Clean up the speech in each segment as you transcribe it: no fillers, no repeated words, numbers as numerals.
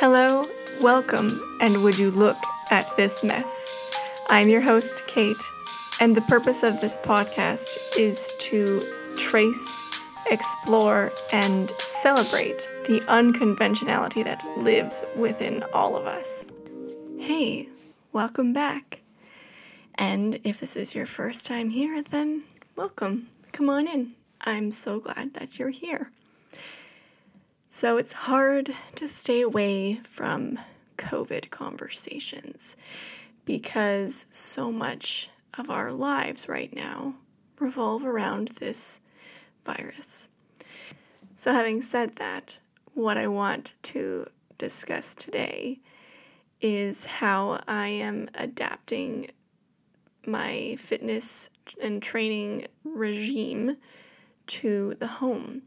Hello, welcome, and would you look at this mess? I'm your host, Kate, and the purpose of this podcast is to trace, explore, and celebrate the unconventionality that lives within all of us. Hey, welcome back. And if this is your first time here, then welcome. Come on in. I'm so glad that you're here. So it's hard to stay away from COVID conversations because so much of our lives right now revolve around this virus. So having said that, what I want to discuss today is how I am adapting my fitness and training regime to the home.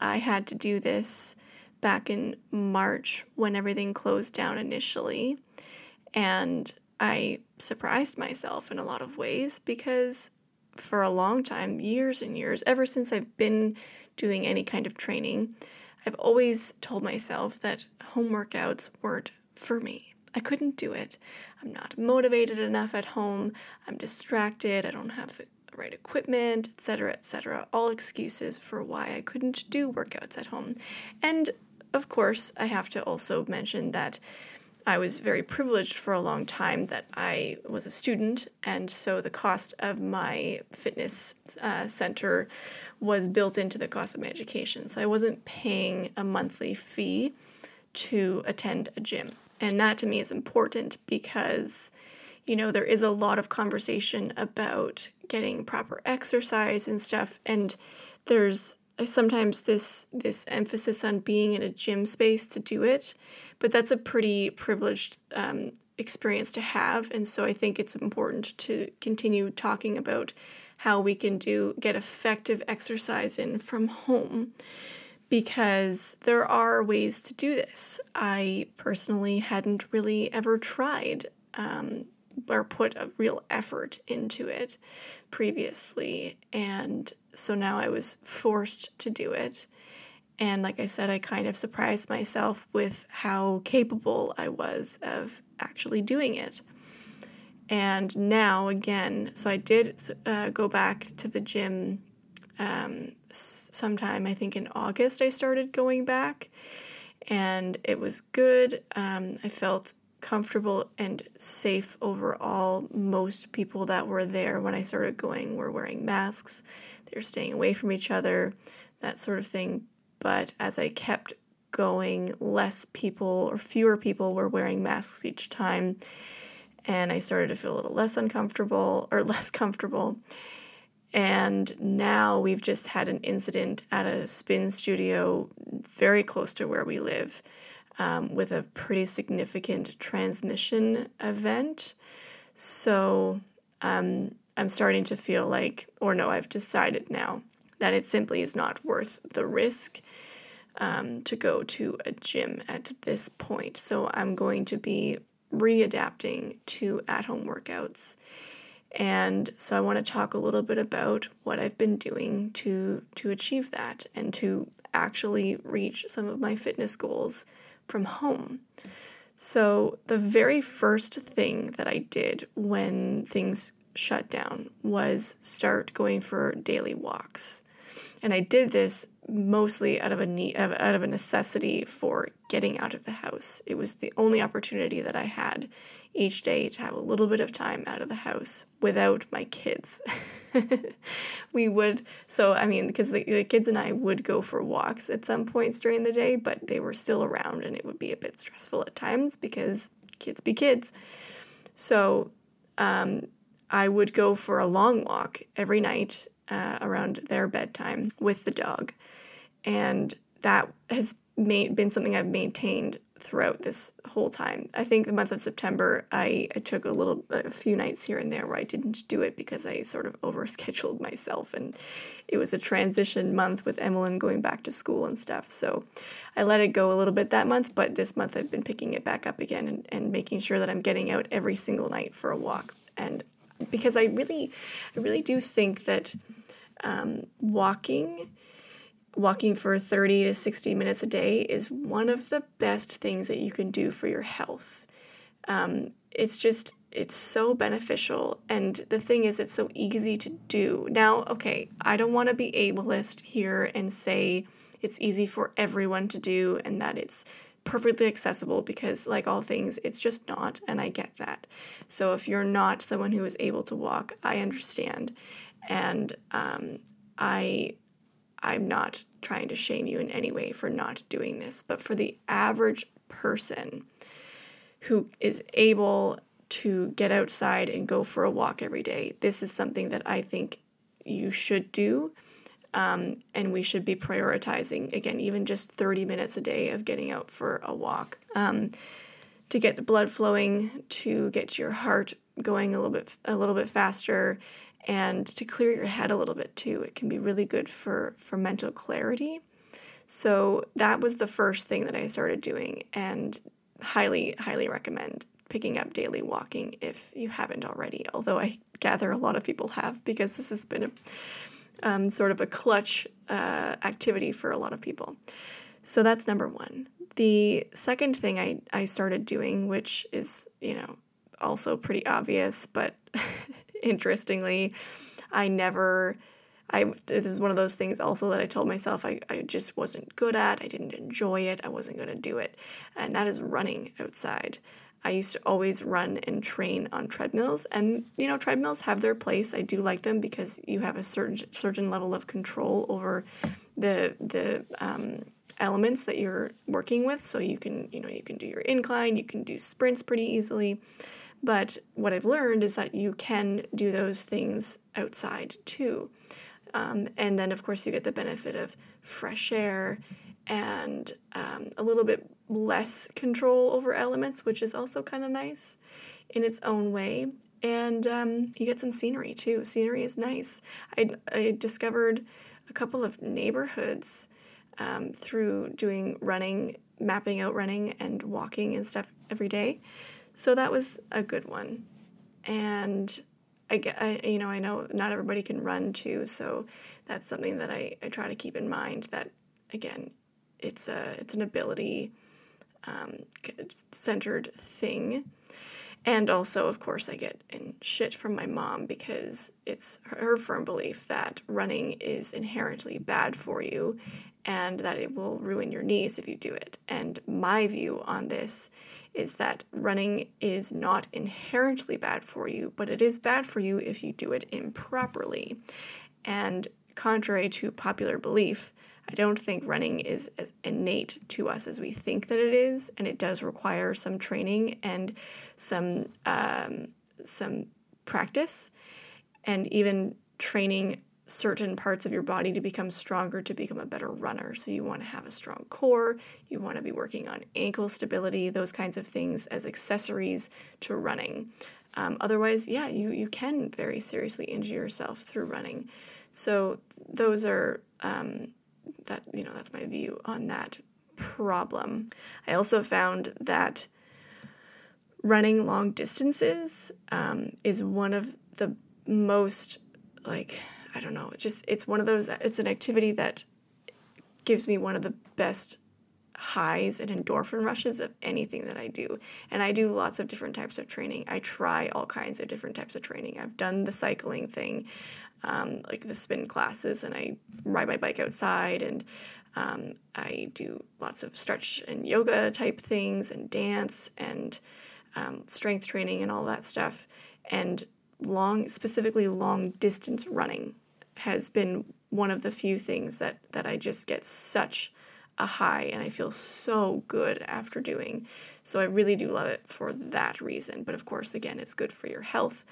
I had to do this back in March when everything closed down initially, and I surprised myself in a lot of ways because for a long time, years and years, ever since I've been doing any kind of training, I've always told myself that home workouts weren't for me. I couldn't do it. I'm not motivated enough at home. I'm distracted. I don't have the right equipment, etc., etc. All excuses for why I couldn't do workouts at home. And of course, I have to also mention that I was very privileged for a long time that I was a student, and so the cost of my fitness center was built into the cost of my education. So I wasn't paying a monthly fee to attend a gym. And that to me is important because, you know, there is a lot of conversation about getting proper exercise and stuff, and there's sometimes this emphasis on being in a gym space to do it, but that's a pretty privileged experience to have, and so I think it's important to continue talking about how we can get effective exercise in from home, because there are ways to do this. I personally hadn't really ever tried or put a real effort into it previously. And so now I was forced to do it. And like I said, I kind of surprised myself with how capable I was of actually doing it. And now again, so I did go back to the gym sometime, I think in August I started going back, and it was good. I felt comfortable and safe overall. Most people that were there when I started going were wearing masks. They were staying away from each other, that sort of thing. But as I kept going, fewer people were wearing masks each time, and I started to feel a little less comfortable. And now we've just had an incident at a spin studio very close to where we live, with a pretty significant transmission event. So I'm starting to feel like, I've decided now that it simply is not worth the risk to go to a gym at this point. So I'm going to be readapting to at-home workouts. And so I want to talk a little bit about what I've been doing to achieve that and to actually reach some of my fitness goals from home. So the very first thing that I did when things shut down was start going for daily walks. And I did this mostly out of a necessity for getting out of the house. It was the only opportunity that I had each day to have a little bit of time out of the house without my kids. Because the kids and I would go for walks at some points during the day, but they were still around, and it would be a bit stressful at times because kids be kids. So I would go for a long walk every night around their bedtime with the dog. And that has been something I've maintained throughout this whole time. I think the month of September, I took a few nights here and there where I didn't do it because I sort of overscheduled myself, and it was a transition month with Emmeline going back to school and stuff. So I let it go a little bit that month, but this month I've been picking it back up again and making sure that I'm getting out every single night for a walk. And because I really do think that walking walking for 30 to 60 minutes a day is one of the best things that you can do for your health. It's so beneficial. And the thing is, it's so easy to do. Now, okay, I don't want to be ableist here and say it's easy for everyone to do and that it's perfectly accessible, because like all things, it's just not, and I get that. So if you're not someone who is able to walk, I understand. And I'm not trying to shame you in any way for not doing this, but for the average person who is able to get outside and go for a walk every day, this is something that I think you should do. And we should be prioritizing, again, even just 30 minutes a day of getting out for a walk, to get the blood flowing, to get your heart going a little bit faster, and to clear your head a little bit too. It can be really good for mental clarity. So that was the first thing that I started doing, and highly, highly recommend picking up daily walking if you haven't already, although I gather a lot of people have, because this has been a sort of a clutch activity for a lot of people. So that's number one. The second thing I started doing, which is, also pretty obvious, but interestingly, this is one of those things also that I told myself I just wasn't good at, I didn't enjoy it, I wasn't going to do it, and that is running outside. I used to always run and train on treadmills, and, treadmills have their place. I do like them because you have a certain level of control over the elements that you're working with. So you can do your incline, you can do sprints pretty easily. But what I've learned is that you can do those things outside too. And then, of course, you get the benefit of fresh air and a little bit less control over elements, which is also kind of nice in its own way. And you get some scenery too. Scenery is nice. I discovered a couple of neighborhoods through doing running, mapping out running and walking and stuff every day. So that was a good one. And I know not everybody can run too, so that's something that I try to keep in mind, that, again, it's an ability centered thing. And also, of course, I get in shit from my mom because it's her firm belief that running is inherently bad for you and that it will ruin your knees if you do it. And my view on this is that running is not inherently bad for you, but it is bad for you if you do it improperly. And contrary to popular belief, I don't think running is as innate to us as we think that it is, and it does require some training and some practice, and even training certain parts of your body to become stronger, to become a better runner. So you want to have a strong core, you want to be working on ankle stability, those kinds of things as accessories to running. Otherwise, yeah, you can very seriously injure yourself through running. So those are... that's my view on that problem. I also found that running long distances is one of the most, it's an activity that gives me one of the best highs and endorphin rushes of anything that I do. And I do lots of different types of training. I try all kinds of different types of training. I've done the cycling thing, like the spin classes, and I ride my bike outside, and I do lots of stretch and yoga type things, and dance, and strength training, and all that stuff. And specifically long distance running has been one of the few things that I just get such a high, and I feel so good after doing. So I really do love it for that reason. But of course, again, it's good for your health,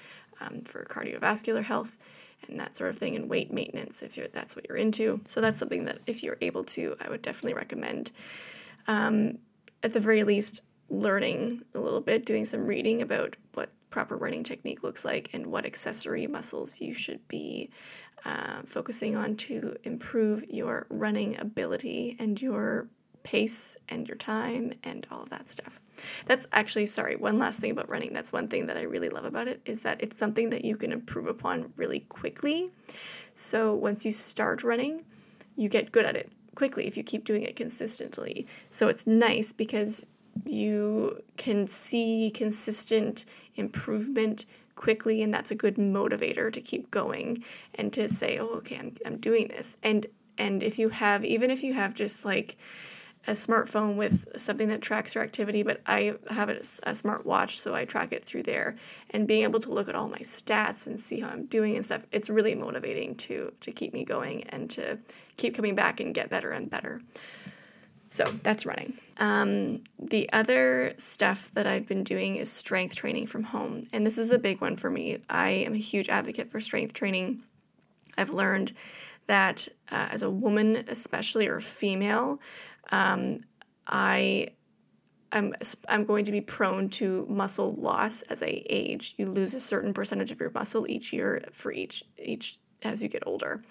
for cardiovascular health and that sort of thing, and weight maintenance if that's what you're into. So that's something that if you're able to, I would definitely recommend. At the very least, learning a little bit, doing some reading about what proper running technique looks like and what accessory muscles you should be focusing on to improve your running ability and your pace and your time and all of that stuff. That's actually, one last thing about running. That's one thing that I really love about it, is that it's something that you can improve upon really quickly. So once you start running, you get good at it quickly if you keep doing it consistently. So it's nice because you can see consistent improvement quickly, and that's a good motivator to keep going and to say, oh, okay, I'm doing this. And if you have, even if you have just like a smartphone with something that tracks your activity, but I have a smart watch, so I track it through there, and being able to look at all my stats and see how I'm doing and stuff, it's really motivating to keep me going and to keep coming back and get better and better. So that's running. The other stuff that I've been doing is strength training from home. And this is a big one for me. I am a huge advocate for strength training. I've learned that as a woman, especially, or female, I'm going to be prone to muscle loss as I age. You lose a certain percentage of your muscle each year for each as you get older.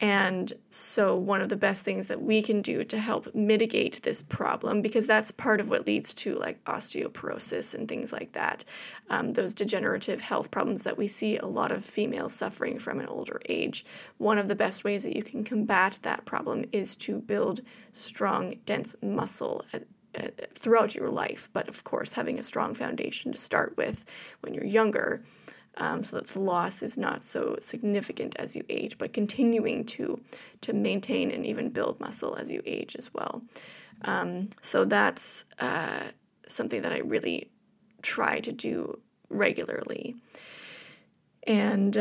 And so one of the best things that we can do to help mitigate this problem, because that's part of what leads to like osteoporosis and things like that, those degenerative health problems that we see a lot of females suffering from an older age. One of the best ways that you can combat that problem is to build strong, dense muscle throughout your life. But of course, having a strong foundation to start with when you're younger, so that loss is not so significant as you age, but continuing to maintain and even build muscle as you age as well. So that's something that I really try to do regularly. And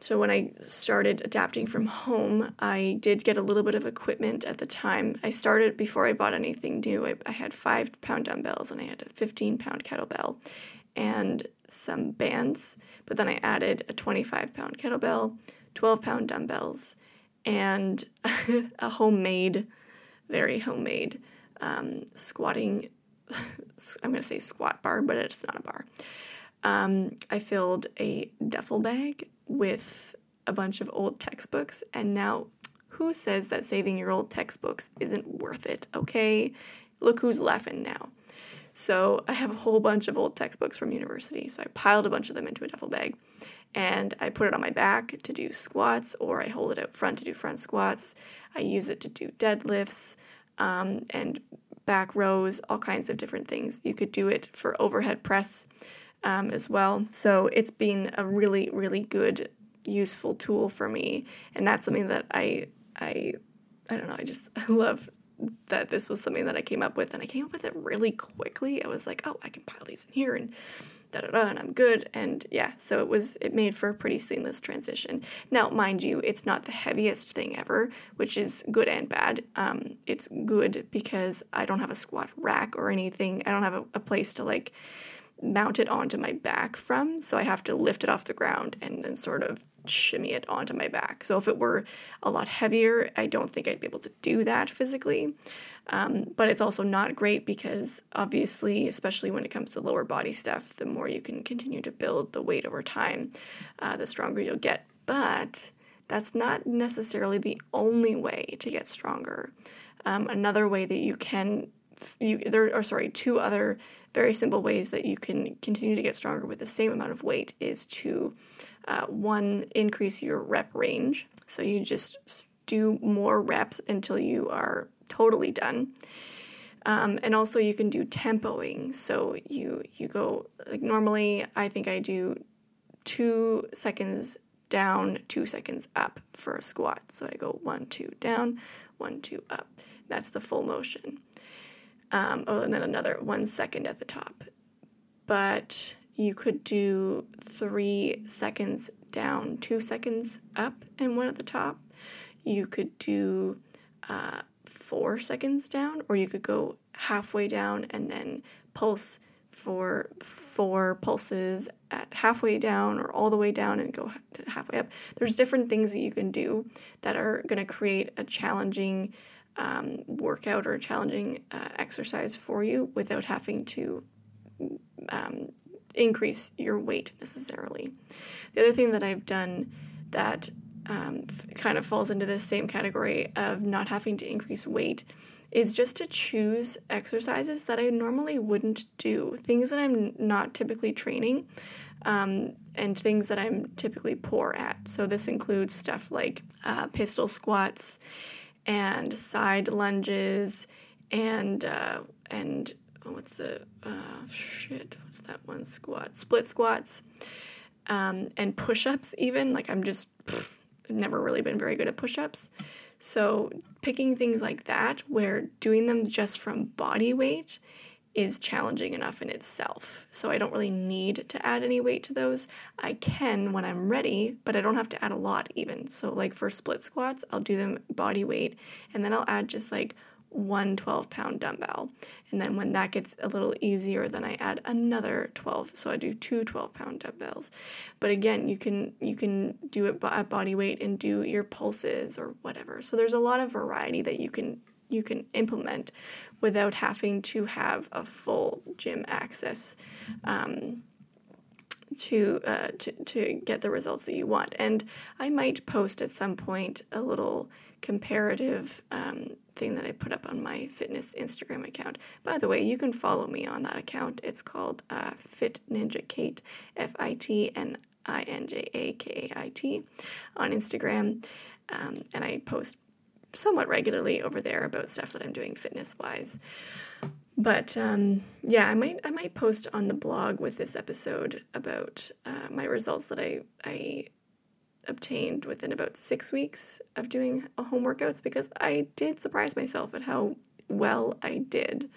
so when I started adapting from home, I did get a little bit of equipment at the time. I started before I bought anything new. I had 5-pound dumbbells and I had a 15-pound kettlebell and some bands, but then I added a 25-pound kettlebell, 12-pound dumbbells, and a very homemade squatting, I'm going to say squat bar, but it's not a bar. I filled a duffel bag with a bunch of old textbooks, and now who says that saving your old textbooks isn't worth it, okay? Look who's laughing now. So I have a whole bunch of old textbooks from university, so I piled a bunch of them into a duffel bag, and I put it on my back to do squats, or I hold it out front to do front squats. I use it to do deadlifts and back rows, all kinds of different things. You could do it for overhead press as well. So it's been a really, really good, useful tool for me, and that's something that I don't know, I just love that this was something that I came up with, and I came up with it really quickly. I was like, oh, I can pile these in here and da-da-da, and I'm good. And yeah, so it made for a pretty seamless transition. Now, mind you, it's not the heaviest thing ever, which is good and bad. It's good because I don't have a squat rack or anything. I don't have a place to like mount it onto my back from, so I have to lift it off the ground and then sort of shimmy it onto my back. So if it were a lot heavier, I don't think I'd be able to do that physically. But it's also not great because obviously, especially when it comes to lower body stuff, the more you can continue to build the weight over time, the stronger you'll get. But that's not necessarily the only way to get stronger. Another way that you can two other very simple ways that you can continue to get stronger with the same amount of weight is to, one, increase your rep range. So you just do more reps until you are totally done. And also you can do tempoing. So you go, like normally I think I do 2 seconds down, 2 seconds up for a squat. So I go 1, 2 down, 1, 2 up. That's the full motion. And then another 1 second at the top. But you could do 3 seconds down, 2 seconds up, and one at the top. You could do 4 seconds down, or you could go halfway down and then pulse for 4 pulses at halfway down or all the way down and go halfway up. There's different things that you can do that are going to create a challenging workout or challenging exercise for you without having to increase your weight necessarily. The other thing that I've done that kind of falls into this same category of not having to increase weight is just to choose exercises that I normally wouldn't do, things that I'm not typically training, and things that I'm typically poor at. So this includes stuff like pistol squats and side lunges and what's that one squat? Split squats, and push-ups even. Like I'm just, I've never really been very good at push-ups. So picking things like that where doing them just from body weight is challenging enough in itself. So I don't really need to add any weight to those. I can when I'm ready, but I don't have to add a lot even. So like for split squats, I'll do them body weight, and then I'll add just like one 12-pound dumbbell. And then when that gets a little easier, then I add another 12. So I do two 12-pound dumbbells. But again, you can do it at body weight and do your pulses or whatever. So there's a lot of variety that you can implement without having to have a full gym access to get the results that you want. And I might post at some point a little comparative thing that I put up on my fitness Instagram account. By the way, you can follow me on that account. It's called Fit Ninja Kate, FitNinjaKait on Instagram, and I post somewhat regularly over there about stuff that I'm doing fitness-wise. But I might post on the blog with this episode about my results that I obtained within about 6 weeks of doing home workouts, because I did surprise myself at how well I did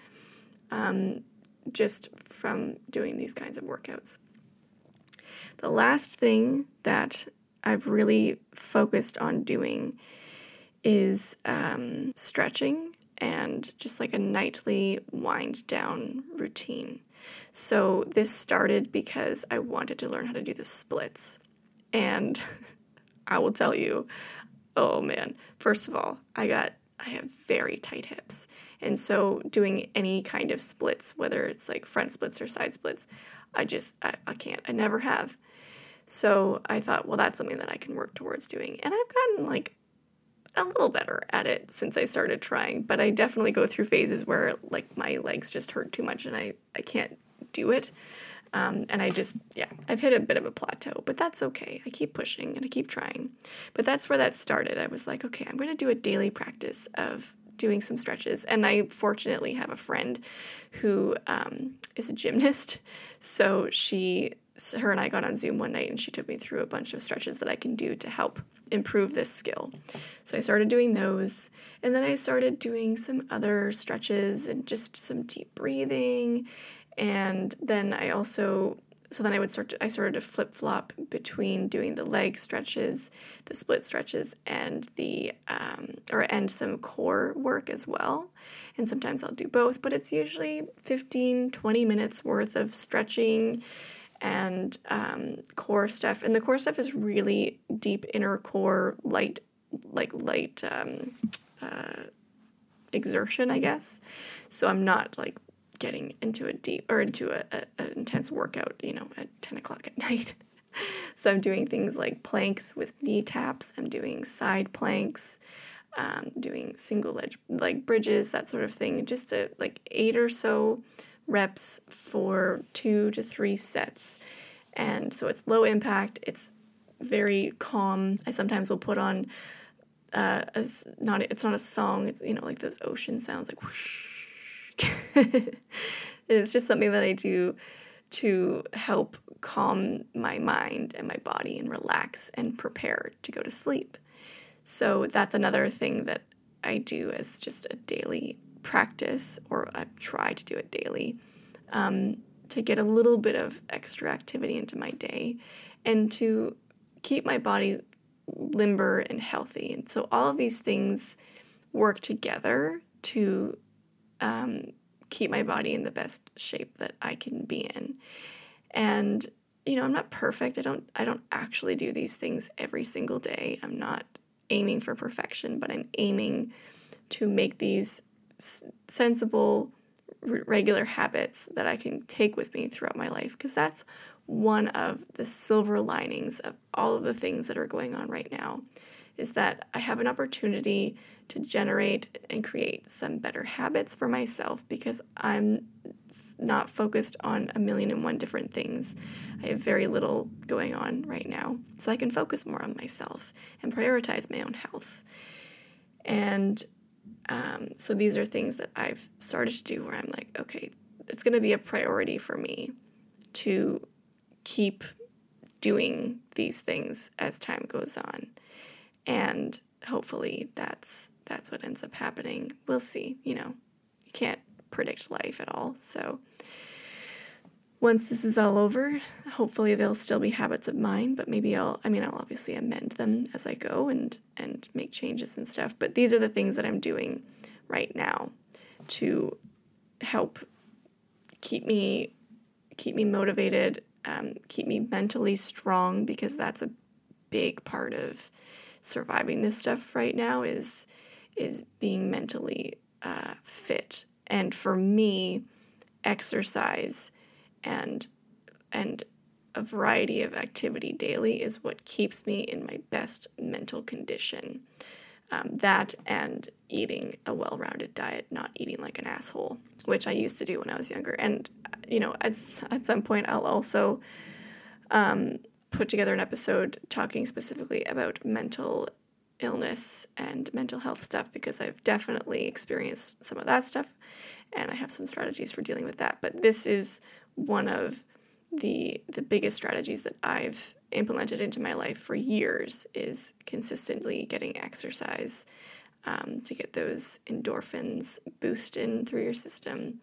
just from doing these kinds of workouts. The last thing that I've really focused on doing is stretching and just like a nightly wind down routine. So this started because I wanted to learn how to do the splits. And I will tell you, oh man, first of all, I have very tight hips. And so doing any kind of splits, whether it's like front splits or side splits, I can't. I never have. So I thought, well, that's something that I can work towards doing. And I've gotten like a little better at it since I started trying, but I definitely go through phases where like my legs just hurt too much and I can't do it. And I just, I've hit a bit of a plateau, but that's okay. I keep pushing and I keep trying. But that's where that started. I was like, okay, I'm going to do a daily practice of doing some stretches. And I fortunately have a friend who is a gymnast. So her and I got on Zoom one night and she took me through a bunch of stretches that I can do to help improve this skill. So I started doing those, and then I started doing some other stretches and just some deep breathing. And then I started to flip-flop between doing the leg stretches, the split stretches, and and some core work as well. And sometimes I'll do both, but it's usually 15, 20 minutes worth of stretching and core stuff. And the core stuff is really deep inner core, light exertion, I guess. So I'm not like getting into an intense workout, at 10 o'clock at night. So I'm doing things like planks with knee taps. I'm doing side planks, doing single leg bridges, that sort of thing. Just like 8 or so reps for 2 to 3 sets. And so it's low impact. It's very calm. I sometimes will put on, it's not a song. It's, like those ocean sounds, like whoosh. It's just something that I do to help calm my mind and my body and relax and prepare to go to sleep. So that's another thing that I do as just a daily practice, or I try to do it daily, to get a little bit of extra activity into my day and to keep my body limber and healthy. And so all of these things work together to keep my body in the best shape that I can be in. And, I'm not perfect. I don't actually do these things every single day. I'm not aiming for perfection, but I'm aiming to make these sensible, regular habits that I can take with me throughout my life, because that's one of the silver linings of all of the things that are going on right now, is that I have an opportunity to generate and create some better habits for myself, because I'm not focused on 1,000,001 different things. I have very little going on right now. So I can focus more on myself and prioritize my own health. And so these are things that I've started to do where I'm like, okay, it's going to be a priority for me to keep doing these things as time goes on. And hopefully that's what ends up happening. We'll see, you know, you can't predict life at all. So once this is all over, hopefully they'll still be habits of mine, but maybe I'll obviously amend them as I go and make changes and stuff. But these are the things that I'm doing right now to help keep me motivated, keep me mentally strong, because that's a big part of surviving this stuff right now is being mentally fit. And for me, exercise and a variety of activity daily is what keeps me in my best mental condition. That and eating a well-rounded diet, not eating like an asshole, which I used to do when I was younger. And, you know, at some point I'll also put together an episode talking specifically about mental illness and mental health stuff, because I've definitely experienced some of that stuff and I have some strategies for dealing with that. But this is one of the biggest strategies that I've implemented into my life for years, is consistently getting exercise to get those endorphins boosted through your system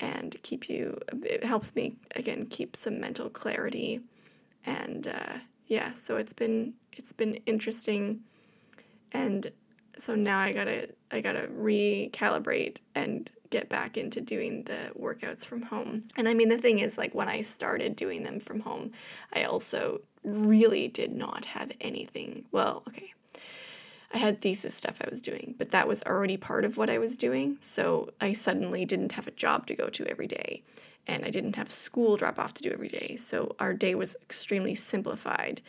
and it helps me, again, keep some mental clarity. And so it's been interesting. And so now I gotta recalibrate and get back into doing the workouts from home. And I mean, the thing is, like, when I started doing them from home, I also really did not have anything. Well, okay, I had thesis stuff I was doing, but that was already part of what I was doing. So I suddenly didn't have a job to go to every day, and I didn't have school drop off to do every day. So our day was extremely simplified.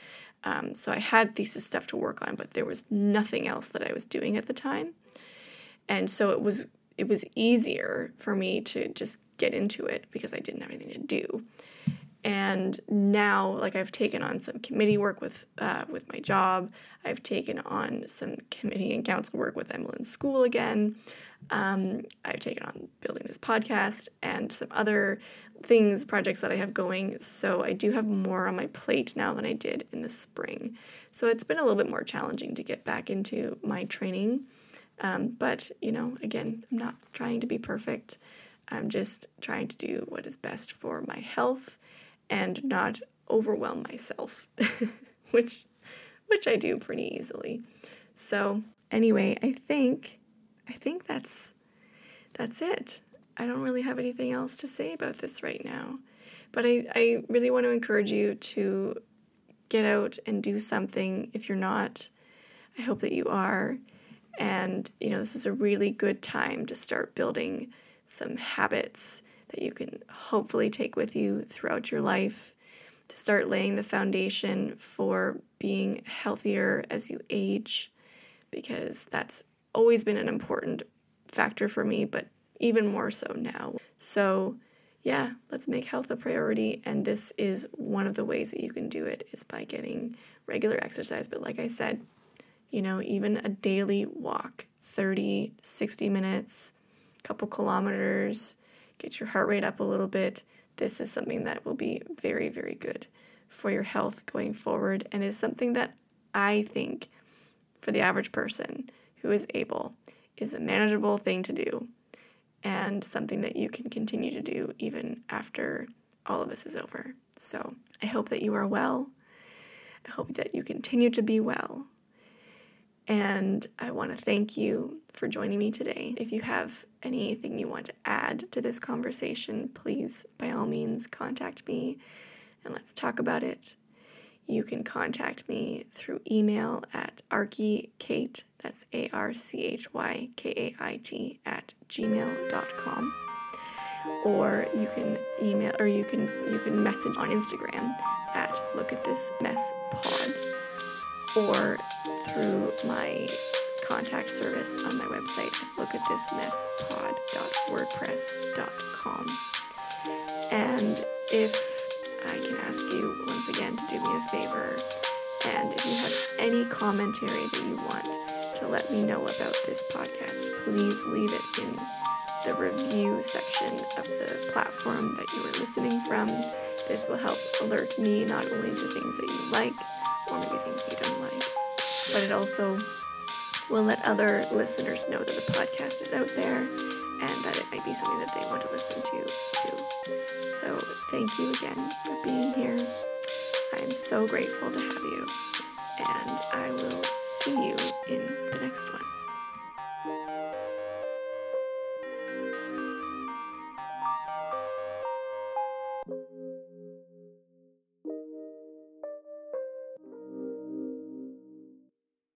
So I had thesis stuff to work on, but there was nothing else that I was doing at the time. And so it was easier for me to just get into it because I didn't have anything to do. And now, like, I've taken on some committee work with my job. I've taken on some committee and council work with Emmeline's school again. I've taken on building this podcast and some other things, projects that I have going. So I do have more on my plate now than I did in the spring. So it's been a little bit more challenging to get back into my training. But, you know, again, I'm not trying to be perfect. I'm just trying to do what is best for my health and not overwhelm myself, which I do pretty easily. So anyway, I think that's it. I don't really have anything else to say about this right now. But I really want to encourage you to get out and do something. If you're not, I hope that you are. And, you know, this is a really good time to start building some habits that you can hopefully take with you throughout your life, to start laying the foundation for being healthier as you age, because that's always been an important factor for me, but even more so now. So, yeah, let's make health a priority, and this is one of the ways that you can do it, is by getting regular exercise. But like I said, you know, even a daily walk, 30, 60 minutes, a couple kilometers, get your heart rate up a little bit. This is something that will be very, very good for your health going forward, and is something that I think for the average person who is able is a manageable thing to do, and something that you can continue to do even after all of this is over. So I hope that you are well. I hope that you continue to be well. And I want to thank you for joining me today. If you have anything you want to add to this conversation, please, by all means, contact me and let's talk about it. You can contact me through email at archykate, that's ARCHYKAIT @gmail.com. Or you can email, or you can message on Instagram at lookaththismesspod, or through my contact service on my website at lookaththismesspod.wordpress.com. And if I can ask you once again to do me a favor, and if you have any commentary that you want to let me know about this podcast, please leave it in the review section of the platform that you are listening from. This will help alert me not only to things that you like, or maybe things you don't like, but it also will let other listeners know that the podcast is out there and that it might be something that they want to listen to too. So thank you again for being here. I am so grateful to have you, and I will see you in the next one.